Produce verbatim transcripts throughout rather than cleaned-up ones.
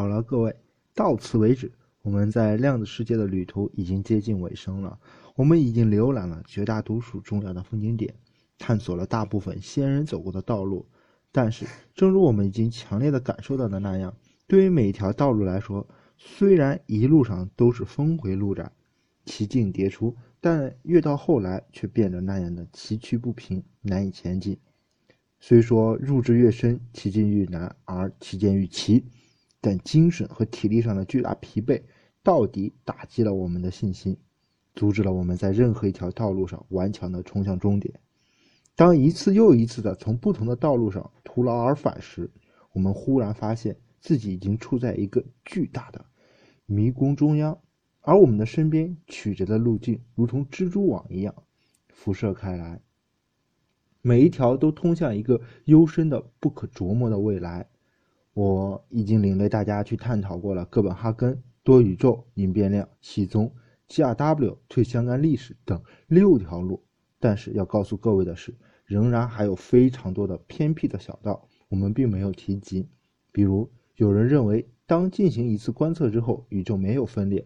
好了，各位，到此为止，我们在量子世界的旅途已经接近尾声了。我们已经浏览了绝大多数重要的风景点，探索了大部分先人走过的道路。但是，正如我们已经强烈的感受到的那样，对于每一条道路来说，虽然一路上都是峰回路转，奇境迭出，但越到后来却变得那样的崎岖不平，难以前进。虽说入至越深，其境愈难，而其见愈奇，但精神和体力上的巨大疲惫，到底打击了我们的信心，阻止了我们在任何一条道路上顽强地冲向终点。当一次又一次地从不同的道路上徒劳而返时，我们忽然发现自己已经处在一个巨大的迷宫中央，而我们的身边曲折的路径如同蜘蛛网一样辐射开来，每一条都通向一个幽深的不可琢磨的未来。我已经领略大家去探讨过了哥本哈根、多宇宙、隐变量、系宗、G R W 对相干历史等六条路，但是要告诉各位的是，仍然还有非常多的偏僻的小道我们并没有提及。比如有人认为，当进行一次观测之后，宇宙没有分裂，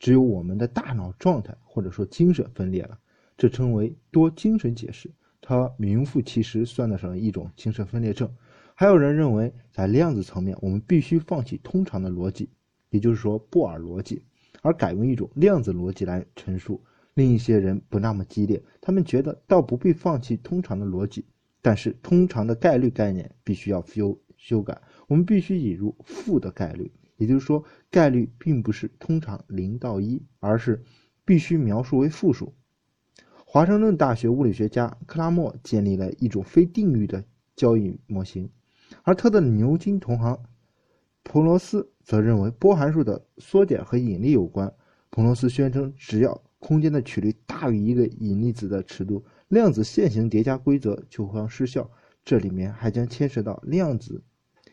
只有我们的大脑状态或者说精神分裂了，这称为多精神解释，它名副其实算得上一种精神分裂症。还有人认为，在量子层面我们必须放弃通常的逻辑，也就是说布尔逻辑，而改用一种量子逻辑来陈述。另一些人不那么激烈，他们觉得倒不必放弃通常的逻辑，但是通常的概率概念必须要修修改，我们必须引入负的概率，也就是说概率并不是通常零到一，而是必须描述为负数。华盛顿大学物理学家克拉默建立了一种非定域的交易模型，而他的牛津同行彭罗斯则认为波函数的缩减和引力有关。彭罗斯宣称，只要空间的曲率大于一个引力子的尺度，量子线性叠加规则就会失效。这里面还将牵涉到量子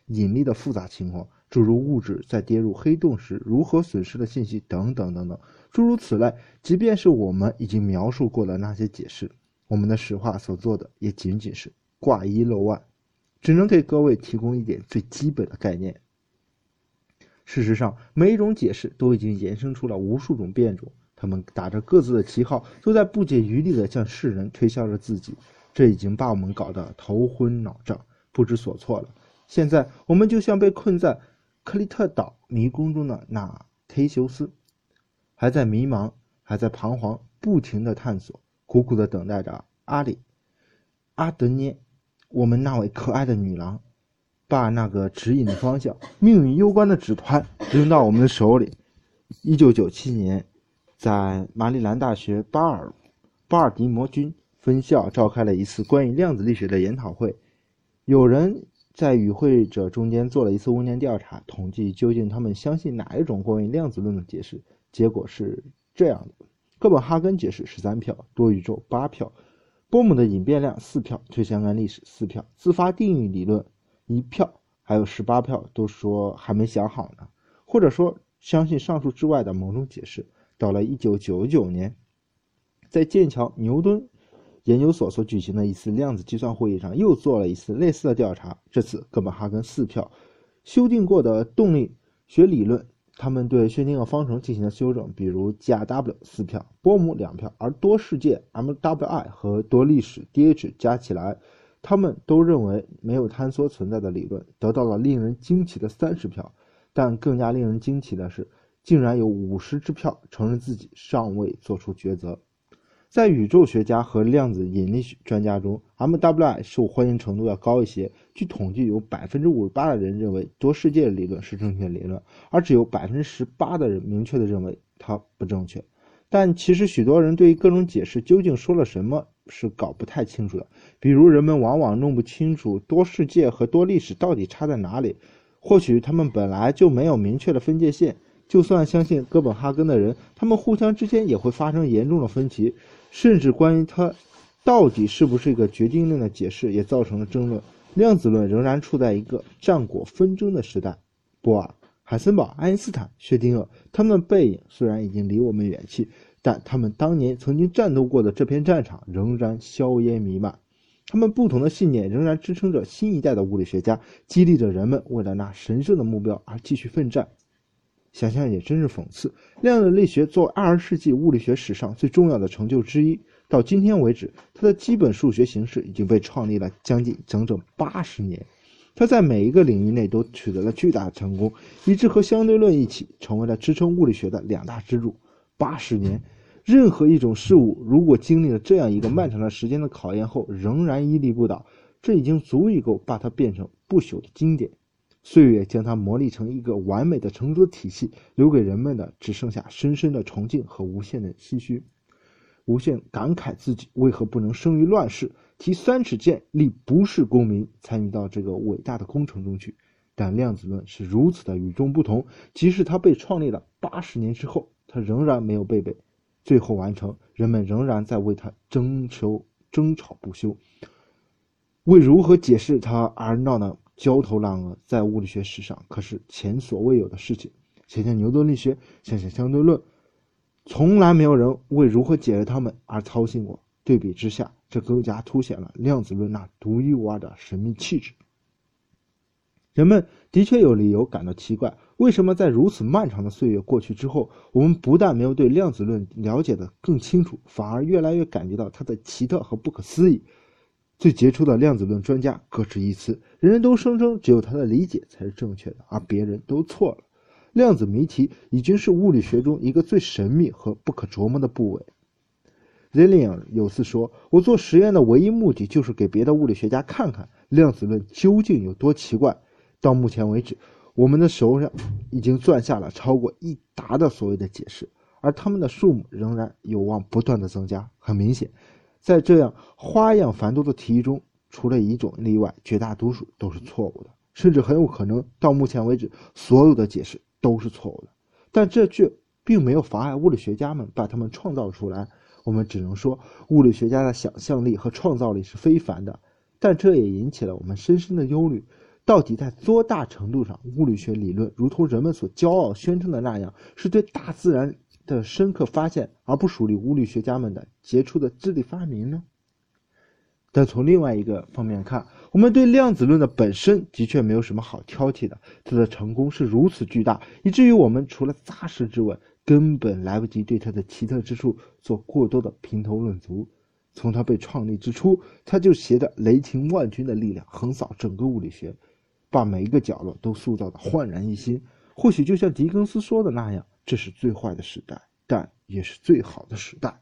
引力的复杂情况，诸如物质在跌入黑洞时如何损失的信息等等等等。诸如此类，即便是我们已经描述过的那些解释，我们的史话所做的也仅仅是挂一漏万，只能给各位提供一点最基本的概念。事实上，每一种解释都已经衍生出了无数种变种，他们打着各自的旗号，都在不解余力地向世人推销着自己，这已经把我们搞得头昏脑胀，不知所措了。现在我们就像被困在克里特岛迷宫中的那忒修斯，还在迷茫，还在彷徨，不停地探索，苦苦地等待着阿里阿德涅，我们那位可爱的女郎，把那个指引的方向、命运攸关的指环扔到我们的手里。一九九七年，在马里兰大学巴尔巴尔的摩郡分校召开了一次关于量子力学的研讨会，有人在与会者中间做了一次问卷调查，统计究竟他们相信哪一种关于量子论的解释。结果是这样的：哥本哈根解释十三票，多宇宙八票，波姆的隐变量四票，对相干历史四票，自发定义理论一票，还有十八票都说还没想好呢，或者说相信上述之外的某种解释。到了一九九九年，在剑桥牛顿研究所所举行的一次量子计算会议上，又做了一次类似的调查。这次哥本哈根四票，修订过的动力学理论，他们对薛定谔方程进行了修正，比如 G R W 四票，波姆两票，而多世界 M W I 和多历史 D H 加起来，他们都认为没有坍缩存在的理论，得到了令人惊奇的三十票。但更加令人惊奇的是，竟然有五十支票承认自己尚未做出抉择。在宇宙学家和量子引力专家中， M W I 受欢迎程度要高一些。据统计，有 百分之五十八 的人认为多世界理论是正确理论，而只有 百分之十八 的人明确地认为它不正确。但其实许多人对于各种解释究竟说了什么是搞不太清楚的，比如人们往往弄不清楚多世界和多历史到底差在哪里，或许他们本来就没有明确的分界线。就算相信哥本哈根的人，他们互相之间也会发生严重的分歧，甚至关于它到底是不是一个决定论的解释也造成了争论。量子论仍然处在一个战果纷争的时代，波尔、海森堡、爱因斯坦、薛定谔，他们的背影虽然已经离我们远去，但他们当年曾经战斗过的这片战场仍然硝烟弥漫。他们不同的信念仍然支撑着新一代的物理学家，激励着人们为了那神圣的目标而继续奋战。想想也真是讽刺，量子力学作为二十世纪物理学史上最重要的成就之一，到今天为止，它的基本数学形式已经被创立了将近整整八十年，它在每一个领域内都取得了巨大的成功，以致和相对论一起成为了支撑物理学的两大支柱。八十年，任何一种事物如果经历了这样一个漫长的时间的考验后仍然屹立不倒，这已经足以够把它变成不朽的经典。岁月将它磨砺成一个完美的成熟体系，留给人们的只剩下深深的崇敬和无限的唏嘘，无限感慨自己为何不能生于乱世，提三尺剑，立不世功名，参与到这个伟大的工程中去。但量子论是如此的与众不同，即使它被创立了八十年之后，它仍然没有被被最后完成，人们仍然在为它争求争吵不休，为如何解释它而闹呢焦头烂额，在物理学史上可是前所未有的事情。想想牛顿力学，想想相对论，从来没有人为如何解释它们而操心过。对比之下，这更加凸显了量子论那独一无二的神秘气质。人们的确有理由感到奇怪，为什么在如此漫长的岁月过去之后，我们不但没有对量子论了解的更清楚，反而越来越感觉到它的奇特和不可思议。最杰出的量子论专家各执一词，人人都声称只有他的理解才是正确的，而别人都错了。量子谜题已经是物理学中一个最神秘和不可琢磨的部位。Zillier 有次说，我做实验的唯一目的就是给别的物理学家看看量子论究竟有多奇怪。到目前为止，我们的手上已经攥下了超过一沓的所谓的解释，而他们的数目仍然有望不断的增加。很明显，在这样花样繁多的提议中，除了一种例外，绝大多数都是错误的，甚至很有可能到目前为止所有的解释都是错误的。但这却并没有妨碍物理学家们把它们创造出来。我们只能说，物理学家的想象力和创造力是非凡的，但这也引起了我们深深的忧虑，到底在多大程度上物理学理论如同人们所骄傲宣称的那样，是对大自然的深刻发现，而不属于物理学家们的杰出的智力发明呢？但从另外一个方面看，我们对量子论的本身的确没有什么好挑剔的，它的成功是如此巨大，以至于我们除了扎实之外，根本来不及对它的奇特之处做过多的评头论足。从它被创立之初，它就携着雷霆万钧的力量横扫整个物理学，把每一个角落都塑造得焕然一新。或许就像狄更斯说的那样，这是最坏的时代，但也是最好的时代。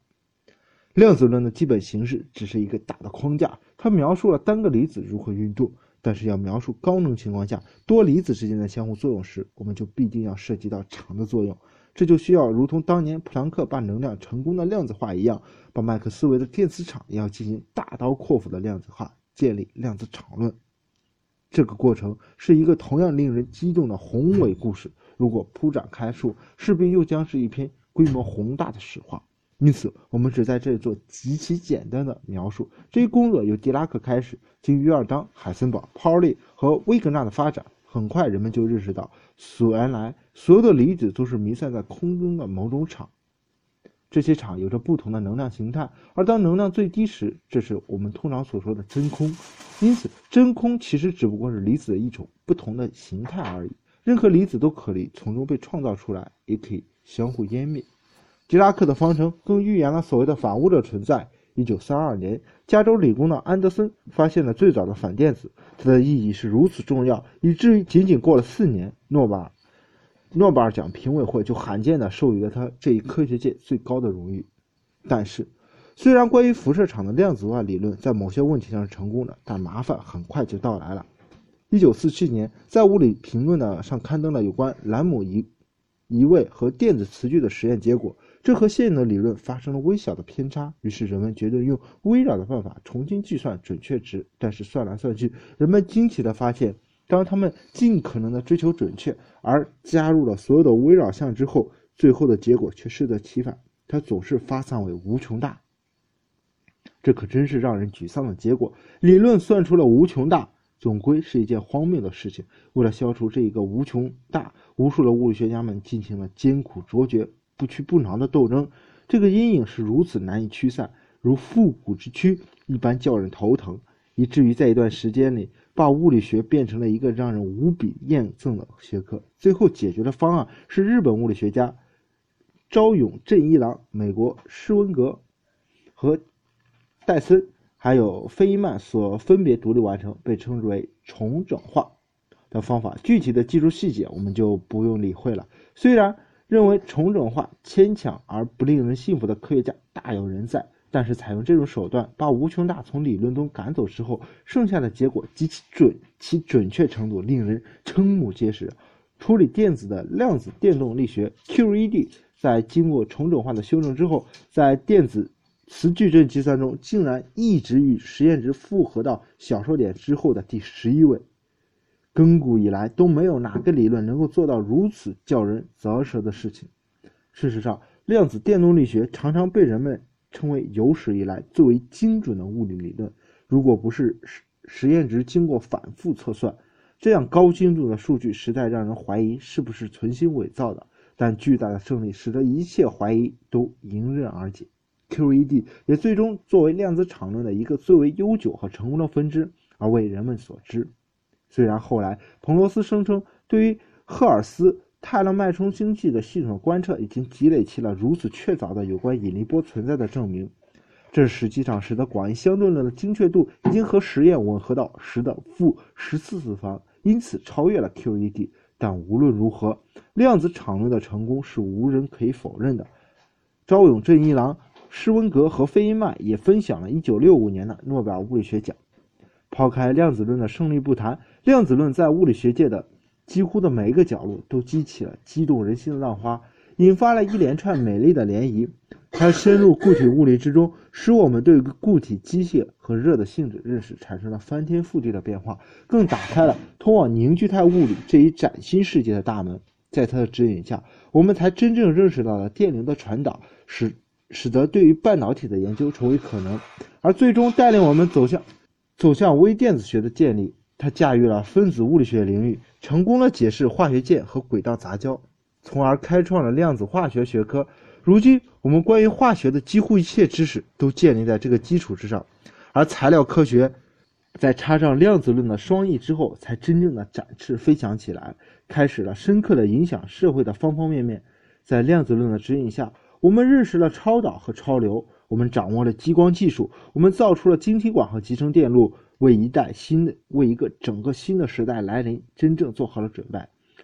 量子论的基本形式只是一个大的框架，它描述了单个离子如何运动，但是要描述高能情况下多离子之间的相互作用时，我们就必定要涉及到场的作用。这就需要如同当年普朗克把能量成功的量子化一样，把麦克斯韦的电磁场也要进行大刀阔斧的量子化，建立量子场论。这个过程是一个同样令人激动的宏伟故事，如果铺展开述，势必又将是一篇规模宏大的史话。因此我们只在这里做极其简单的描述，这一工作由狄拉克开始，经约尔当、海森堡、泡利和威格纳的发展，很快人们就认识到，原来所有的离子都是弥散在空中的某种场，这些场有着不同的能量形态，而当能量最低时，这是我们通常所说的真空。因此真空其实只不过是离子的一种不同的形态而已，任何离子都可以从中被创造出来，也可以相互湮灭。狄拉克的方程更预言了所谓的反物质存在。一九三二年，加州理工的安德森发现了最早的反电子，它的意义是如此重要，以至于仅仅过了四年，诺贝尔诺贝尔奖评委会就罕见地授予了他这一科学界最高的荣誉。但是虽然关于辐射场的量子化理论在某些问题上是成功的，但麻烦很快就到来了。一九四七年，在物理评论的上刊登了有关兰姆移移位和电子磁矩的实验结果，这和现有的理论发生了微小的偏差，于是人们决定用微扰的办法重新计算准确值。但是算来算去，人们惊奇地发现，当他们尽可能地追求准确而加入了所有的微扰项之后，最后的结果却适得其反，它总是发散为无穷大。这可真是让人沮丧的结果，理论算出了无穷大，总归是一件荒谬的事情。为了消除这一个无穷大，无数的物理学家们进行了艰苦卓绝、不屈不挠的斗争，这个阴影是如此难以驱散，如复古之躯一般叫人头疼。以至于在一段时间里把物理学变成了一个让人无比厌憎的学科。最后解决的方案是日本物理学家朝永正一郎、美国施温格和戴森还有费伊曼所分别独立完成，被称之为重转化的方法。具体的技术细节我们就不用理会了。虽然认为重转化牵强而不令人信服的科学家大有人在，但是采用这种手段把无穷大从理论中赶走之后，剩下的结果及其准其准确程度令人瞠目结舌。处理电子的量子电动力学 Q E D 在经过重转化的修正之后，在电子磁矩阵计算中竟然一直与实验值复合到小数点之后的第十一位。亘古以来都没有哪个理论能够做到如此叫人咂舌的事情。事实上，量子电动力学常常被人们称为有史以来最为精准的物理理论。如果不是实验值经过反复测算，这样高精度的数据实在让人怀疑是不是存心伪造的。但巨大的胜利使得一切怀疑都迎刃而解。Q E D 也最终作为量子场论的一个最为悠久和成功的分支而为人们所知。虽然后来彭罗斯声称对于赫尔斯泰勒脉冲星系的系统观测已经积累起了如此确凿的有关引力波存在的证明，这实际上使得广义相对论的精确度已经和实验吻合到十的负十四次方，因此超越了 Q E D。 但无论如何，量子场论的成功是无人可以否认的。朝永正一郎、施温格和费因曼也分享了一九六五年的诺贝尔物理学奖。抛开量子论的胜利不谈，量子论在物理学界的几乎的每一个角落都激起了激动人心的浪花，引发了一连串美丽的涟漪。它深入固体物理之中，使我们对固体机械和热的性质认识产生了翻天覆地的变化，更打开了通往凝聚态物理这一崭新世界的大门。在它的指引下，我们才真正认识到了电流的传导使使得对于半导体的研究成为可能，而最终带领我们走向走向微电子学的建立。它驾驭了分子物理学领域，成功的解释化学键和轨道杂交，从而开创了量子化学学科。如今我们关于化学的几乎一切知识都建立在这个基础之上，而材料科学在插上量子论的双翼之后才真正的展翅飞翔起来，开始了深刻的影响社会的方方面面。在量子论的指引下，我们认识了超导和超流，我们掌握了激光技术，我们造出了晶体管和集成电路，为一代新的为一个整个新的时代来临真正做好了准备。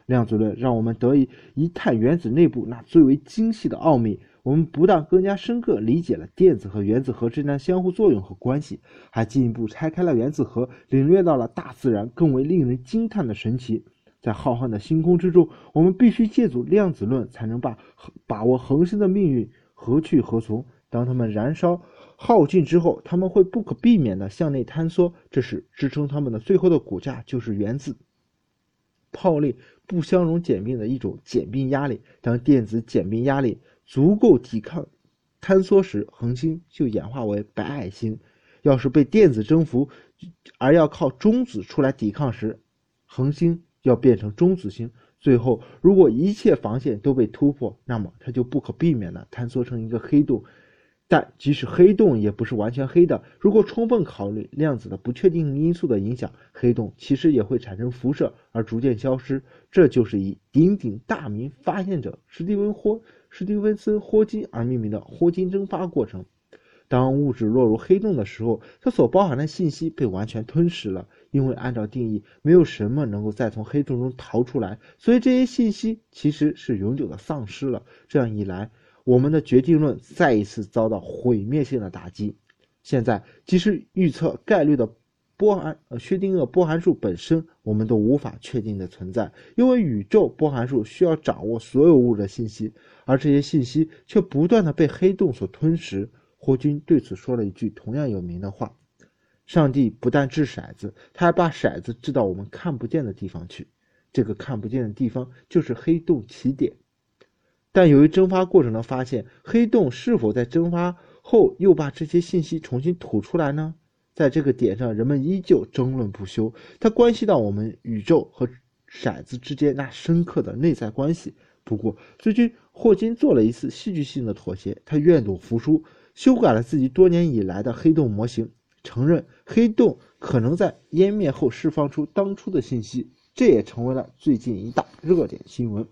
量子论让我们得以一探原子内部那最为精细的奥秘，我们不但更加深刻理解了电子和原子核之间的相互作用和关系，还进一步拆开了原子核，领略到了大自然更为令人惊叹的神奇。在浩瀚的星空之中，我们必须借助量子论才能把把握恒星的命运何去何从。当它们燃烧耗尽之后，它们会不可避免地向内坍缩，这时支撑它们的最后的骨架就是原子泡粒不相容简并的一种简并压力。当电子简并压力足够抵抗坍缩时，恒星就演化为白矮星。要是被电子征服而要靠中子出来抵抗时，恒星要变成中子星。最后如果一切防线都被突破，那么它就不可避免的坍缩成一个黑洞。但即使黑洞也不是完全黑的，如果充分考虑量子的不确定因素的影响，黑洞其实也会产生辐射而逐渐消失。这就是以鼎鼎大名发现者史蒂文霍史蒂文森霍金而命名的霍金蒸发过程。当物质落入黑洞的时候，它所包含的信息被完全吞噬了，因为按照定义没有什么能够再从黑洞中逃出来，所以这些信息其实是永久的丧失了。这样一来，我们的决定论再一次遭到毁灭性的打击。现在即使预测概率的波函呃薛定谔波函数本身，我们都无法确定的存在，因为宇宙波函数需要掌握所有物质的信息，而这些信息却不断的被黑洞所吞噬。霍金对此说了一句同样有名的话：上帝不但掷骰子，他还把骰子掷到我们看不见的地方去，这个看不见的地方就是黑洞起点。但由于蒸发过程的发现，黑洞是否在蒸发后又把这些信息重新吐出来呢？在这个点上，人们依旧争论不休，它关系到我们宇宙和骰子之间那深刻的内在关系。不过最近霍金做了一次戏剧性的妥协，他愿赌服输，修改了自己多年以来的黑洞模型，承认黑洞可能在湮灭后释放出当初的信息，这也成为了最近一大热点新闻。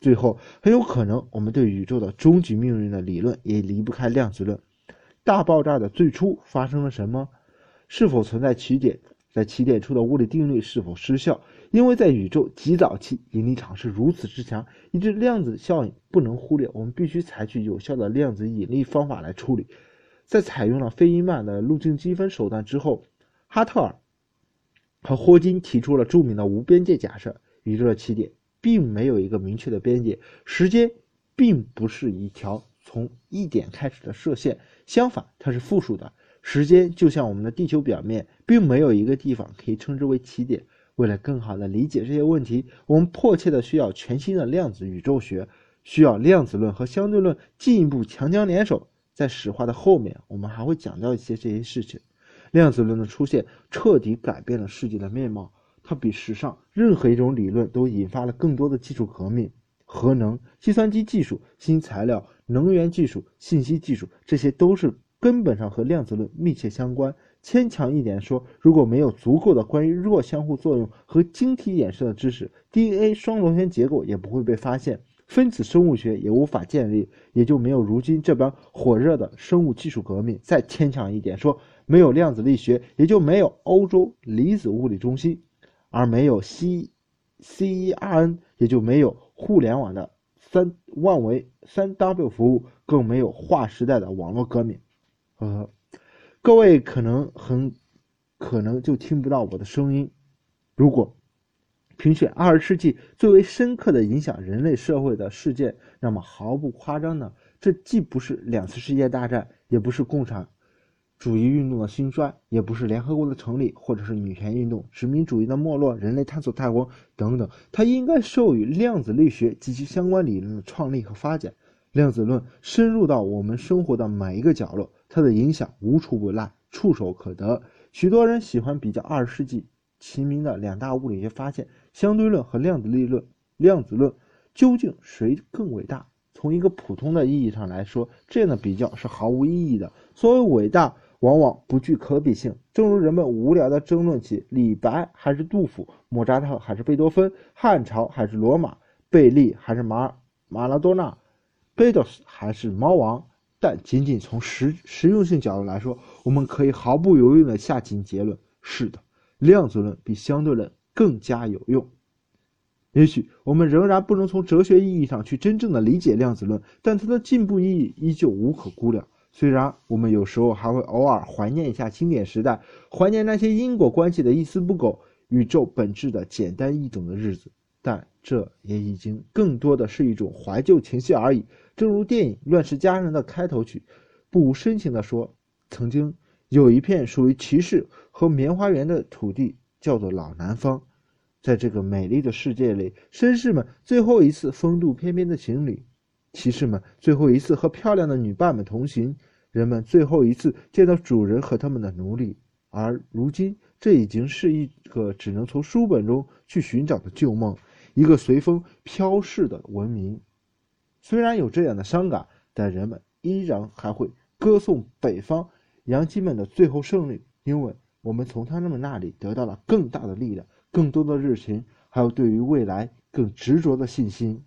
最后，很有可能我们对宇宙的终极命运的理论也离不开量子论。大爆炸的最初发生了什么？是否存在起点？在起点处的物理定律是否失效？因为在宇宙极早期，引力场是如此之强，以致量子效应不能忽略，我们必须采取有效的量子引力方法来处理。在采用了费因曼的路径积分手段之后，哈特尔和霍金提出了著名的无边界假设：宇宙的起点并没有一个明确的边界，时间并不是一条从一点开始的射线，相反，它是复数的。时间就像我们的地球表面，并没有一个地方可以称之为起点。为了更好的理解这些问题，我们迫切的需要全新的量子宇宙学，需要量子论和相对论进一步强强联手。在史话的后面，我们还会讲到一些这些事情。量子论的出现彻底改变了世界的面貌，它比史上任何一种理论都引发了更多的技术革命。核能、计算机技术、新材料、能源技术、信息技术，这些都是根本上和量子论密切相关。牵强一点说，如果没有足够的关于弱相互作用和晶体衍射的知识， D N A 双螺旋结构也不会被发现，分子生物学也无法建立，也就没有如今这般火热的生物技术革命。再牵强一点说，没有量子力学，也就没有欧洲离子物理中心，而没有 C E R N 也就没有互联网的三万维三 W 服务，更没有划时代的网络革命。呃，各位可能很可能就听不到我的声音。如果评选二十世纪最为深刻的影响人类社会的事件，那么毫不夸张呢，这既不是两次世界大战，也不是共产主义运动的兴衰，也不是联合国的成立，或者是女权运动、殖民主义的没落、人类探索太空等等。它应该授予量子力学及其相关理论的创立和发展。量子论深入到我们生活的每一个角落，它的影响无处不赖，触手可得。许多人喜欢比较二十世纪齐名的两大物理学发现相对论和量子力论。量子论究竟谁更伟大？从一个普通的意义上来说，这样的比较是毫无意义的。所谓伟大，往往不具可比性，正如人们无聊地争论起李白还是杜甫，莫扎特还是贝多芬，汉朝还是罗马，贝利还是马马拉多纳，贝多斯还是猫王。但仅仅从实实用性角度来说，我们可以毫不犹豫地下定结论：是的，量子论比相对论更加有用。也许我们仍然不能从哲学意义上去真正的理解量子论，但它的进步意义依旧无可估量。虽然我们有时候还会偶尔怀念一下经典时代，怀念那些因果关系的一丝不苟、宇宙本质的简单易懂的日子，但这也已经更多的是一种怀旧情绪而已。正如电影《乱世佳人》的开头曲不无深情地说，曾经有一片属于骑士和棉花园的土地叫做老南方，在这个美丽的世界里，绅士们最后一次风度翩翩的行礼，骑士们最后一次和漂亮的女伴们同行，人们最后一次见到主人和他们的奴隶。而如今，这已经是一个只能从书本中去寻找的旧梦，一个随风飘逝的文明。虽然有这样的伤感，但人们依然还会歌颂北方洋基们的最后胜利，因为我们从他们那里得到了更大的力量、更多的热情，还有对于未来更执着的信心。